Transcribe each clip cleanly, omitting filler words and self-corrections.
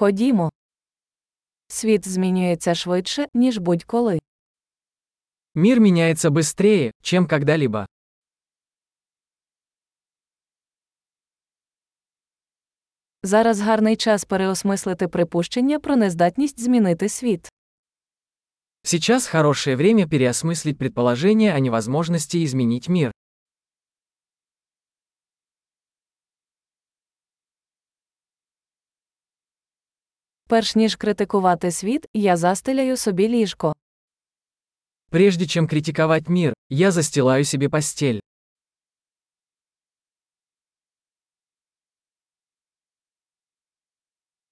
Ходімо. Світ змінюється швидше, ніж будь-коли. Мир меняется быстрее, чем когда-либо. Зараз гарний час переосмислити припущення про нездатність змінити світ. Сейчас хорошее время переосмыслить предположение о невозможности изменить мир. Перш ніж критикувати світ, я застеляю собі ліжко. Прежде чем критиковать мир, я застилаю себе постель.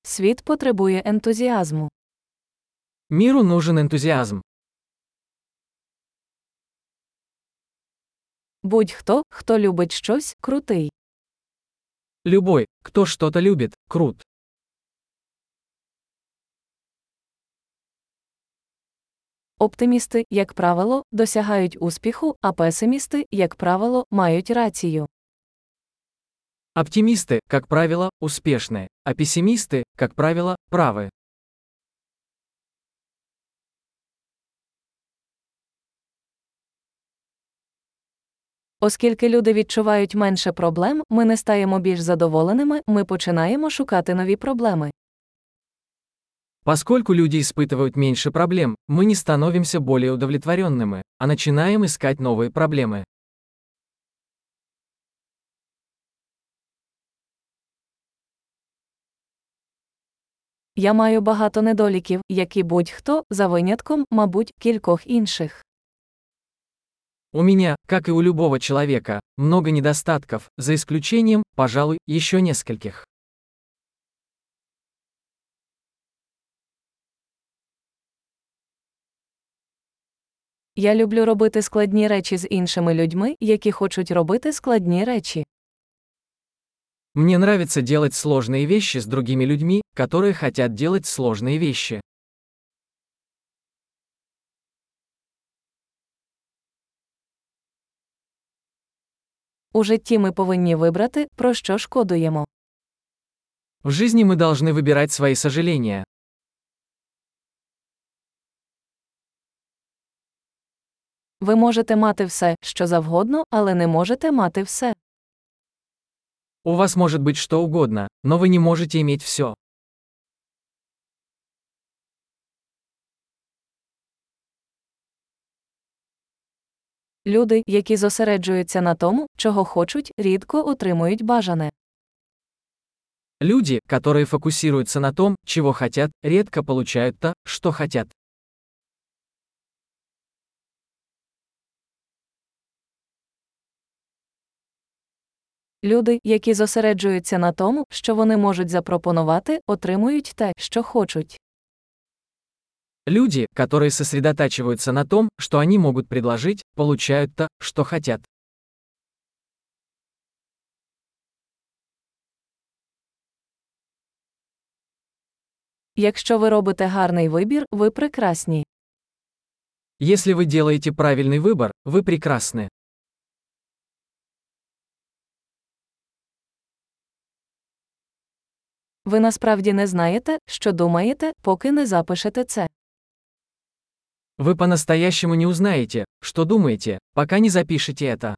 Світ потребує ентузіазму. Миру нужен ентузиазм. Будь-хто, хто любить щось, крутий. Любой, кто что-то любит, крут. Оптимісти, як правило, досягають успіху, а песимісти, як правило, мають рацію. Оптимісти, як правило, успішні, а песимісти, як правило, праві. Оскільки люди відчувають менше проблем, ми не стаємо більш задоволеними, ми починаємо шукати нові проблеми. Поскольку люди испытывают меньше проблем, мы не становимся более удовлетворенными, а начинаем искать новые проблемы. Я маю багато недоліків, які будь-хто, за винятком, мабуть, кількох інших. У меня, как и у любого человека, много недостатков, за исключением, пожалуй, еще нескольких. Я люблю робити складні речі з іншими людьми, які хочуть робити складні речі. Мне нравится делать сложные вещи с другими людьми, которые хотят делать сложные вещи. У житті ми повинні вибрати, про що шкодуємо. В жизни мы должны выбирать свои сожаления. Ви можете мати все, що завгодно, але не можете мати все. У вас може бути що угодно, но ви не можете мати все. Люди, які зосереджуються на тому, чого хочуть, рідко отримують бажане. Люди, які фокусуються на тому, чого хочуть, рідко отримують те, що хочуть. Люди, які зосереджуються на тому, що вони можуть запропонувати, отримують те, що хочуть. Люди, які зосереджуються на тому, що вони можуть предложити, отримують те, що хочуть. Якщо ви робите гарний вибір, ви прекрасні. Якщо ви робите правильний вибір, ви прекрасні. Ви насправді не знаєте, що думаєте, поки не запишете це. Ви по-настоящему не узнаєте, що думаєте, поки не запишете це.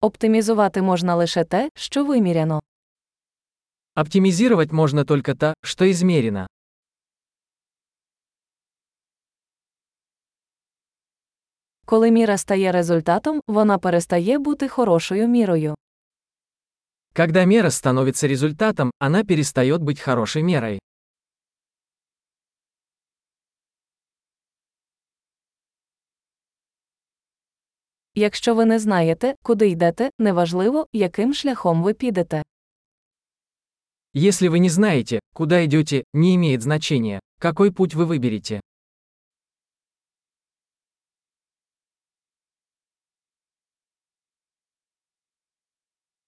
Оптимізувати можна лише те, що виміряно. Оптимізувати можна тільки те, що ізмірено. Коли міра стає результатом, вона перестає бути хорошою мірою. Когда мера становится результатом, она перестает быть хорошей мерой. Якщо ви не знаєте, куди йдете, неважливо, яким шляхом ви підете. Если вы не знаете, куда идете, не имеет значения, какой путь вы выберете.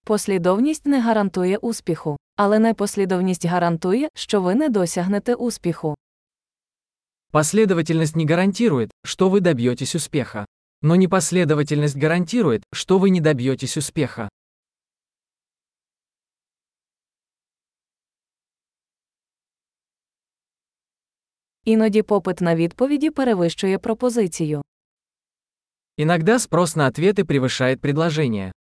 Послідовність не гарантує успіху, але непослідовність гарантує, що ви не досягнете успіху. Послідовність не гарантує, що ви доб'єтесь успіху. Но непоследовательность гарантирует, что вы не добьетесь успеха. Іноді попит на відповіді перевищує пропозицію. Иногда спрос на ответы превышает предложение.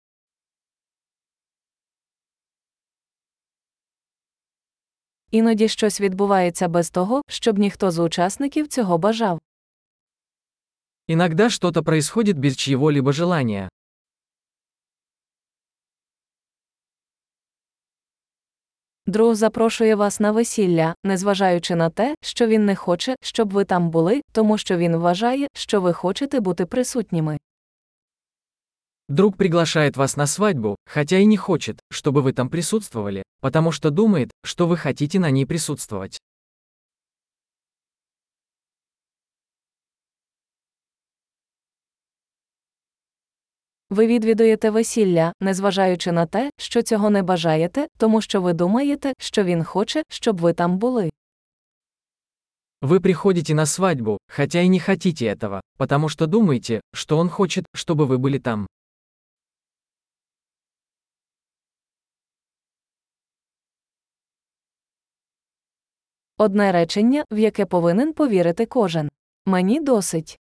Іноді щось відбувається без того, щоб ніхто з учасників цього бажав. Иногда что-то происходит без чьего-либо желания. Друг запрошує вас на весілля, незважаючи на те, що він не хоче, щоб ви там були, тому що він вважає, що ви хочете бути присутніми. Друг приглашает вас на свадьбу, хотя и не хочет, чтобы вы там присутствовали, потому что думает, что вы хотите на ней присутствовать. Ви відвідуєте весілля, незважаючи на те, що цього не бажаєте, тому що ви думаєте, що він хоче, щоб ви там були. Вы приходите на свадьбу, хотя и не хотите этого, потому что думаете, что он хочет, чтобы вы были там. Одне речення, в яке повинен повірити кожен. Мені досить.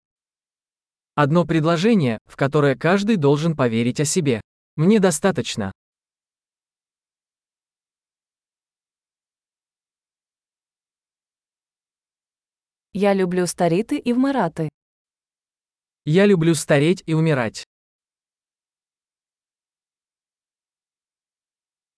Одно предложение, в которое каждый должен поверить о себе. Мне достаточно. Я люблю старіти і вмирати. Я люблю стареть и умирать.